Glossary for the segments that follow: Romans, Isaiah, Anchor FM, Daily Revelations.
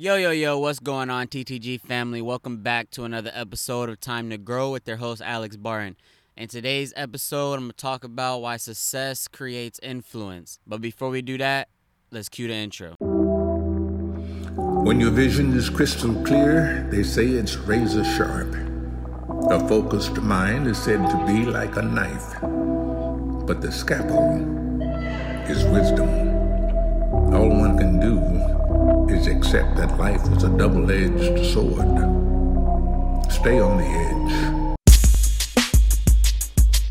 Yo, what's going on, TTG family? Welcome back to another episode of Time to Grow with their host, Alex Barton. In today's episode, I'm going to talk about why success creates influence. But before we do that, let's cue the intro. When your vision is crystal clear, they say it's razor sharp. A focused mind is said to be like a knife, but the scalpel is wisdom. All one can do is accept that life is a double-edged sword. Stay on the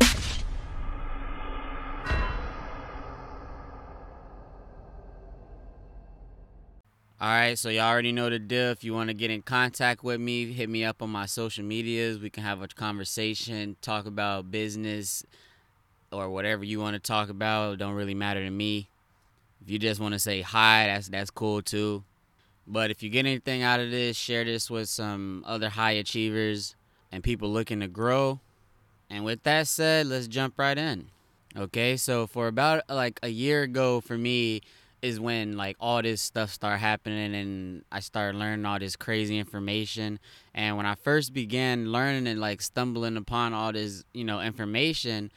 edge. Alright, so y'all already know the deal. If you want to get in contact with me, hit me up on my social medias. We can have a conversation, talk about business, or whatever you want to talk about. It don't really matter to me. If you just want to say hi, that's cool too. But if you get anything out of this, share this with some other high achievers and people looking to grow. And with that said, let's jump right in. Okay, so for about like a year ago for me is when like all this stuff started happening and I started learning all this crazy information. And when I first began learning and like stumbling upon all this, information,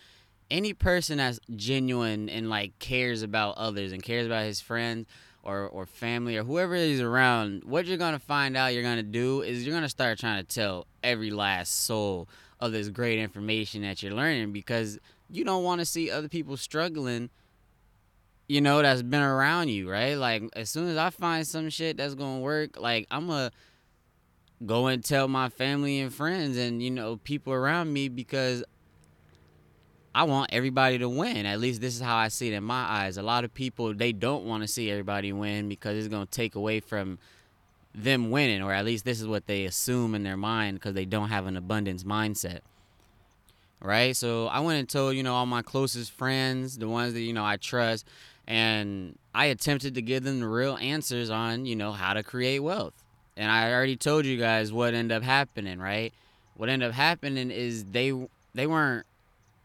any person that's genuine and like cares about others and cares about his friends or family or whoever is around, what you're going to find out you're going to do is you're going to start trying to tell every last soul of this great information that you're learning, because you don't want to see other people struggling, that's been around you, right? Like, as soon as I find some shit that's going to work, like, I'm going to go and tell my family and friends and, people around me, because I want everybody to win. At least this is how I see it in my eyes. A lot of people, they don't want to see everybody win because it's going to take away from them winning, or at least this is what they assume in their mind because they don't have an abundance mindset, right? So I went and told, all my closest friends, the ones that, I trust, and I attempted to give them the real answers on, how to create wealth. And I already told you guys what ended up happening, right? What ended up happening is they weren't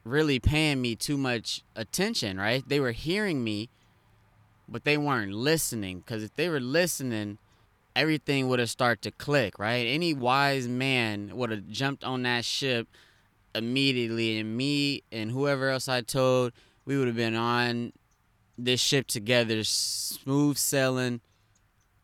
really paying me too much attention, right? They were hearing me, but they weren't listening, because if they were listening, everything would have started to click, right? Any wise man would have jumped on that ship immediately, and me and whoever else I told, we would have been on this ship together, smooth sailing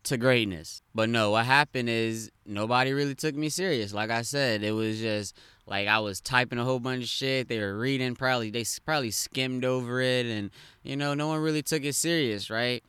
to greatness. But no, what happened is nobody really took me serious. Like I said, it was just like I was typing a whole bunch of shit. They were reading, they probably skimmed over it, and no one really took it serious, right?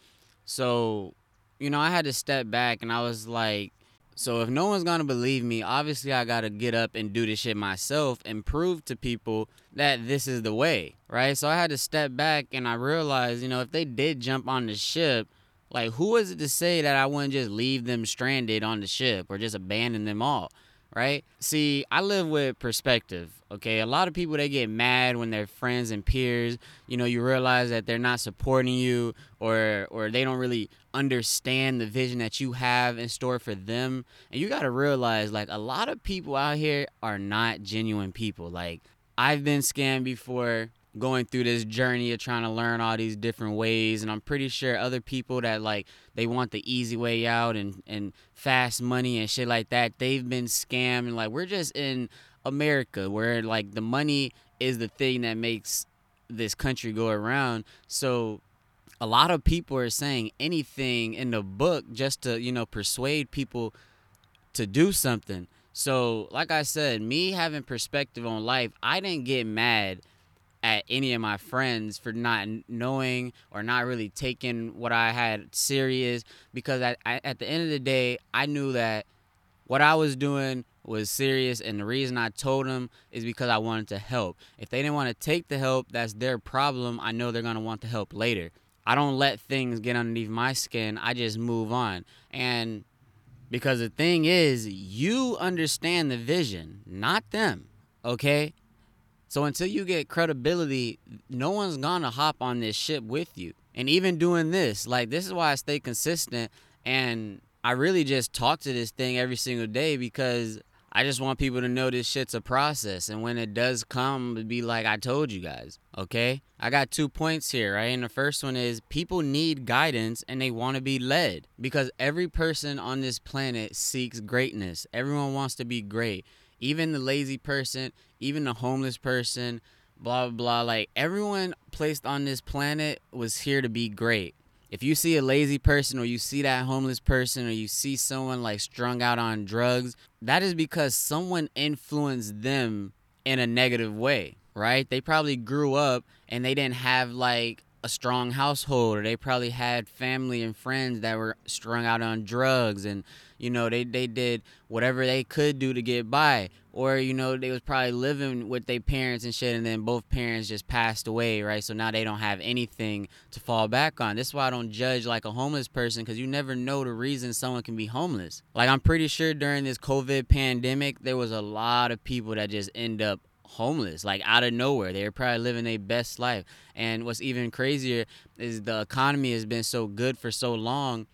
So, I had to step back, and I was like, so if no one's gonna believe me, obviously I gotta get up and do this shit myself and prove to people that this is the way, right? So I had to step back, and I realized, if they did jump on the ship, like, who is it to say that I wouldn't just leave them stranded on the ship or just abandon them all, right? See, I live with perspective, okay? A lot of people, they get mad when their friends and peers, you realize that they're not supporting you or they don't really understand the vision that you have in store for them. And you got to realize, like, a lot of people out here are not genuine people. Like, I've been scammed before, going through this journey of trying to learn all these different ways, and I'm pretty sure other people that, like, they want the easy way out and fast money and shit like that, they've been scammed. And, like, we're just in America where, like, the money is the thing that makes this country go around. So a lot of people are saying anything in the book just to, persuade people to do something. So, like I said, me having perspective on life, I didn't get mad at any of my friends for not knowing or not really taking what I had serious, because I, at the end of the day, I knew that what I was doing was serious, and the reason I told them is because I wanted to help. If they didn't want to take the help, that's their problem. I know they're going to want the help later. I don't let things get underneath my skin. I just move on. And because the thing is, you understand the vision, not them, okay? So until you get credibility, no one's gonna hop on this ship with you. And even doing this, like, this is why I stay consistent, and I really just talk to this thing every single day, because I just want people to know this shit's a process. And when it does come, it'd be like I told you guys. Okay, I got 2 points here, right? And the first one is people need guidance and they want to be led, because every person on this planet seeks greatness. Everyone wants to be great. Even the lazy person, even the homeless person, blah, blah, blah. Like, everyone placed on this planet was here to be great. If you see a lazy person, or you see that homeless person, or you see someone like strung out on drugs, that is because someone influenced them in a negative way. Right? They probably grew up and they didn't have like a strong household, or they probably had family and friends that were strung out on drugs, and you know, they did whatever they could do to get by, or you know, they was probably living with their parents and shit, and then both parents just passed away, right? So now they don't have anything to fall back on. That's why I don't judge like a homeless person, because you never know the reason someone can be homeless. Like, I'm pretty sure during this COVID pandemic there was a lot of people that just end up homeless, like out of nowhere. They're probably living their best life. And what's even crazier is the economy has been so good for so long.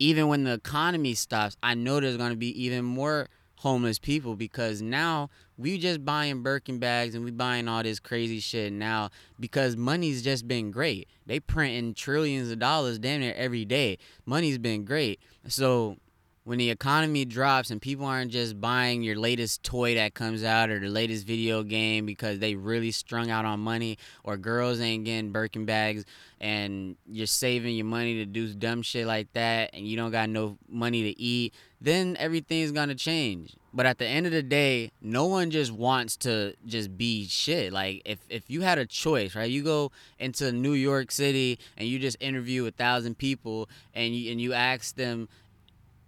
Even when the economy stops, I know there's going to be even more homeless people, because now we just buying Birkin bags and we buying all this crazy shit now, because money's just been great. They printing trillions of dollars damn near every day. Money's been great. So when the economy drops and people aren't just buying your latest toy that comes out, or the latest video game, because they really strung out on money, or girls ain't getting Birkin bags and you're saving your money to do dumb shit like that, and you don't got no money to eat, then everything's gonna change. But at the end of the day, no one just wants to just be shit. Like, if you had a choice, right? You go into New York City and you just interview 1,000 people, and you ask them,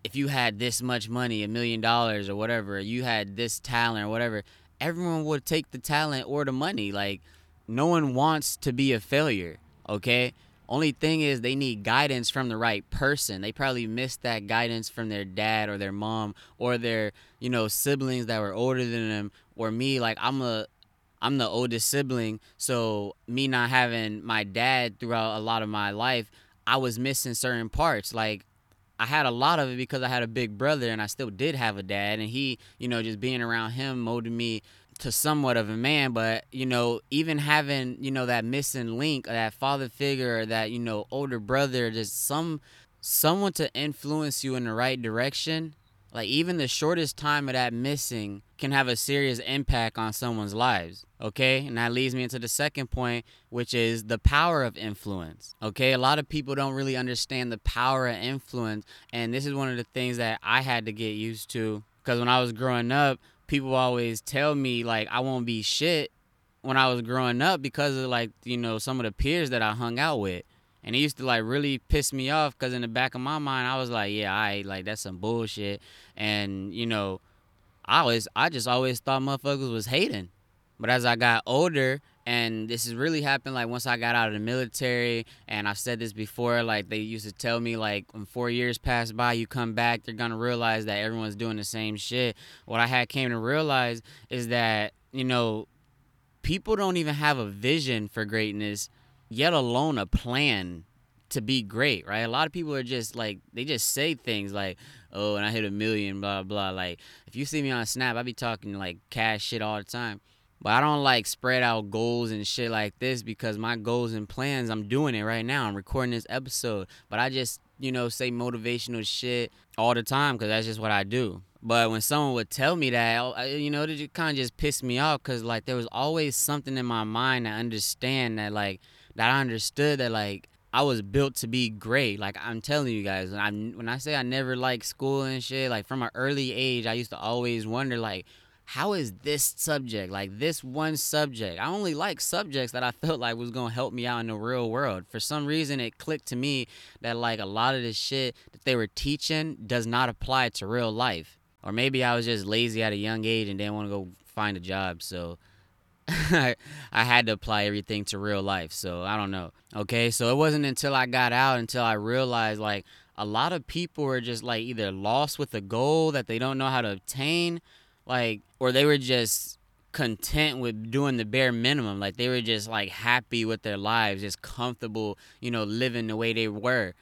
if you had this much money, $1 million or whatever, you had this talent or whatever, everyone would take the talent or the money. Like, no one wants to be a failure, okay? Only thing is they need guidance from the right person. They probably missed that guidance from their dad or their mom or their, you know, siblings that were older than them, or me. Like, I'm the oldest sibling, so me not having my dad throughout a lot of my life, I was missing certain parts. Like, I had a lot of it because I had a big brother, and I still did have a dad, and he, you know, just being around him molded me to somewhat of a man. But, you know, even having, you know, that missing link, or that father figure, or that, you know, older brother, just someone to influence you in the right direction, like even the shortest time of that missing can have a serious impact on someone's lives, okay? And that leads me into the second point, which is the power of influence, okay? A lot of people don't really understand the power of influence, and this is one of the things that I had to get used to, because when I was growing up, people always tell me, like, I won't be shit when I was growing up because of, like, you know, some of the peers that I hung out with. And it used to, like, really piss me off, because in the back of my mind, I was like, yeah, I like, that's some bullshit. And, you know, I just always thought motherfuckers was hating. But as I got older, and this has really happened, like, once I got out of the military, and I've said this before, like, they used to tell me, like, when 4 years pass by, you come back, they're going to realize that everyone's doing the same shit. What I had came to realize is that, you know, people don't even have a vision for greatness, yet alone a plan to be great, right? A lot of people are just like, they just say things like, oh, and I hit 1 million, blah, blah. Like, if you see me on Snap, I be talking like cash shit all the time. But I don't like spread out goals and shit like this, because my goals and plans, I'm doing it right now. I'm recording this episode. But I just, you know, say motivational shit all the time, because that's just what I do. But when someone would tell me that, you know, it kind of just pissed me off, because, like, there was always something in my mind that I understood that, like, I was built to be great. Like, I'm telling you guys, when I say I never liked school and shit, like, from an early age, I used to always wonder, like, how is this subject, like, this one subject? I only liked subjects that I felt like was going to help me out in the real world. For some reason, it clicked to me that, like, a lot of this shit that they were teaching does not apply to real life. Or maybe I was just lazy at a young age and didn't want to go find a job, so I had to apply everything to real life, so I don't know. Okay, so it wasn't until I got out, until I realized, like, a lot of people were just, like, either lost with a goal that they don't know how to obtain, like, or they were just content with doing the bare minimum. Like, they were just, like, happy with their lives, just comfortable, you know, living the way they were,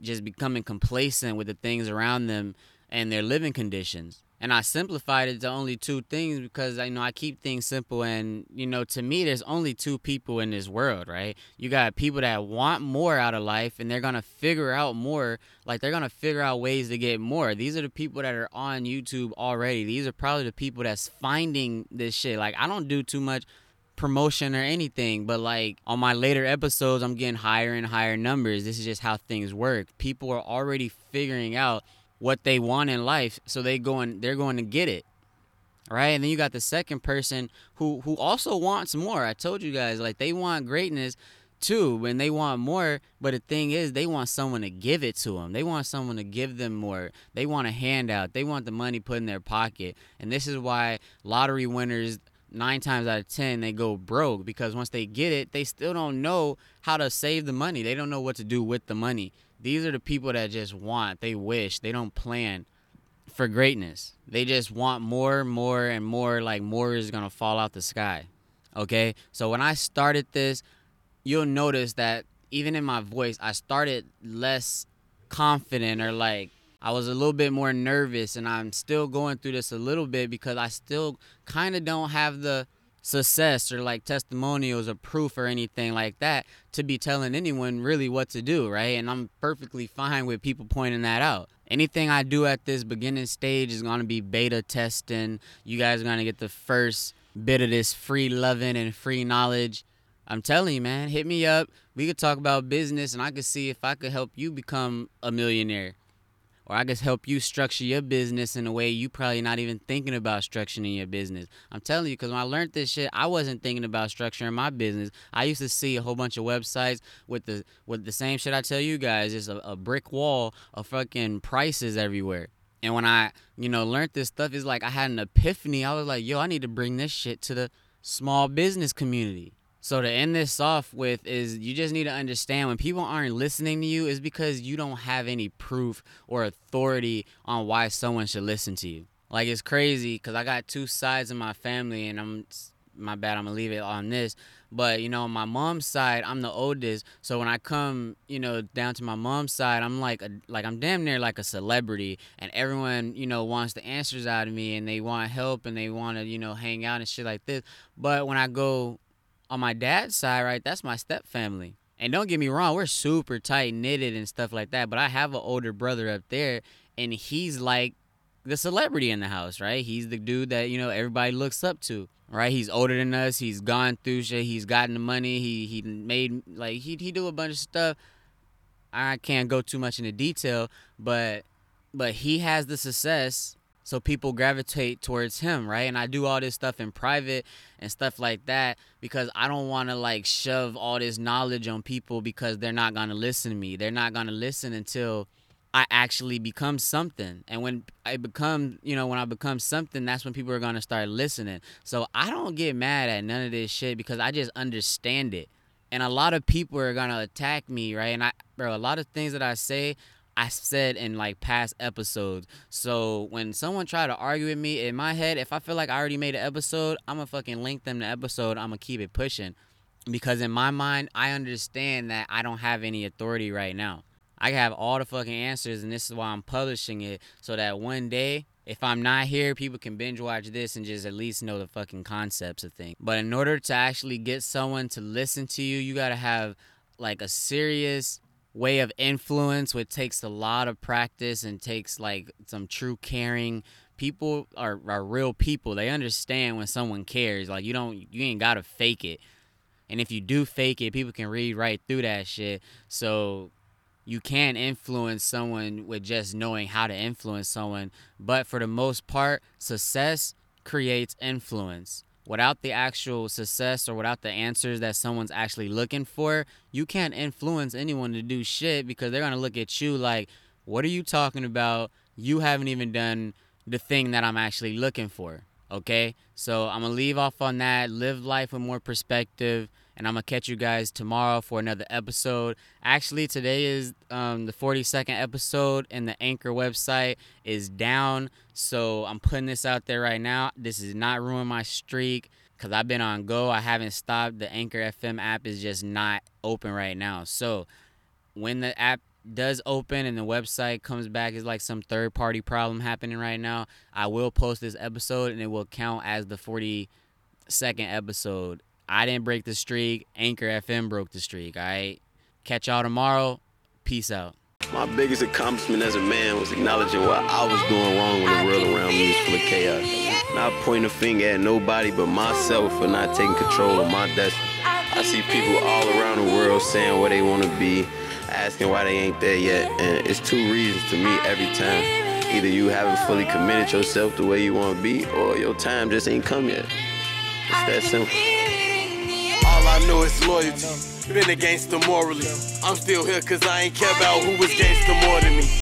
just becoming complacent with the things around them and their living conditions. And I simplified it to only two things because, you know, I keep things simple. And, you know, to me, there's only two people in this world, right? You got people that want more out of life, and they're going to figure out more. Like, they're going to figure out ways to get more. These are the people that are on YouTube already. These are probably the people that's finding this shit. Like, I don't do too much promotion or anything, but like on my later episodes, I'm getting higher and higher numbers. This is just how things work. People are already figuring out what they want in life, so they're going to get it, right? And then you got the second person who also wants more. I told you guys, like, they want greatness too, and they want more, but the thing is, they want someone to give it to them. They want someone to give them more. They want a handout. They want the money put in their pocket. And this is why lottery winners, 9 times out of 10, they go broke, because once they get it, they still don't know how to save the money. They don't know what to do with the money. These are the people that just want. They wish. They don't plan for greatness. They just want more, more, and more, like more is going to fall out the sky, okay? So when I started this, you'll notice that even in my voice, I started less confident, or like I was a little bit more nervous, and I'm still going through this a little bit because I still kind of don't have the success or like testimonials or proof or anything like that to be telling anyone really what to do, right? And I'm perfectly fine with people pointing that out. Anything I do at this beginning stage is going to be beta testing. You guys are going to get the first bit of this free loving and free knowledge. I'm telling you, man, hit me up. We could talk about business, and I could see if I could help you become a millionaire. Or I can help you structure your business in a way you probably not even thinking about structuring your business. I'm telling you, because when I learned this shit, I wasn't thinking about structuring my business. I used to see a whole bunch of websites with the same shit I tell you guys. It's a brick wall of fucking prices everywhere. And when I, you know, learned this stuff, it's like I had an epiphany. I was like, yo, I need to bring this shit to the small business community. So to end this off with is you just need to understand when people aren't listening to you is because you don't have any proof or authority on why someone should listen to you. Like, it's crazy because I got two sides of my family, and I'm going to leave it on this. But, you know, on my mom's side, I'm the oldest. So when I come, you know, down to my mom's side, I'm like I'm damn near like a celebrity, and everyone, you know, wants the answers out of me, and they want help, and they want to, you know, hang out and shit like this. But when I go on my dad's side, right, that's my step family. And don't get me wrong, we're super tight-knitted and stuff like that, but I have an older brother up there, and he's like the celebrity in the house, right? He's the dude that, you know, everybody looks up to, right? He's older than us. He's gone through shit. He's gotten the money. He made, like, he do a bunch of stuff. I can't go too much into detail, but he has the success. So people gravitate towards him, right? And I do all this stuff in private and stuff like that because I don't want to, like, shove all this knowledge on people because they're not going to listen to me. They're not going to listen until I actually become something. And when I become something, that's when people are going to start listening. So I don't get mad at none of this shit because I just understand it. And a lot of people are going to attack me, right? And a lot of things that I say, I said in, like, past episodes. So when someone try to argue with me, in my head, if I feel like I already made an episode, I'm going to fucking link them to episode. I'm going to keep it pushing because in my mind, I understand that I don't have any authority right now. I have all the fucking answers, and this is why I'm publishing it, so that one day, if I'm not here, people can binge watch this and just at least know the fucking concepts of things. But in order to actually get someone to listen to you, you got to have, like, a serious way of influence, which takes a lot of practice and takes, like, some true caring. People are real people. They understand when someone cares. Like, you ain't gotta fake it. And if you do fake it, people can read right through that shit. So you can influence someone with just knowing how to influence someone. But for the most part, success creates influence. Without the actual success or without the answers that someone's actually looking for, you can't influence anyone to do shit because they're going to look at you like, what are you talking about? You haven't even done the thing that I'm actually looking for, okay? So I'm going to leave off on that. Live life with more perspective, and I'm going to catch you guys tomorrow for another episode. Actually, today is the 42nd episode, and the Anchor website is down. So I'm putting this out there right now. This is not ruining my streak because I've been on go. I haven't stopped. The Anchor FM app is just not open right now. So when the app does open and the website comes back as like some third party problem happening right now, I will post this episode and it will count as the 42nd episode. I didn't break the streak. Anchor FM broke the streak. All right. Catch y'all tomorrow. Peace out. My biggest accomplishment as a man was acknowledging what I was doing wrong when the world around me was full of chaos. Not pointing a finger at nobody but myself for not taking control of my destiny. I see people all around the world saying where they want to be, asking why they ain't there yet, and it's two reasons to me every time. Either you haven't fully committed yourself the way you want to be, or your time just ain't come yet. It's that simple. All I know is loyalty. Been a gangster morally. I'm still here cause I ain't care about who was gangster more than me.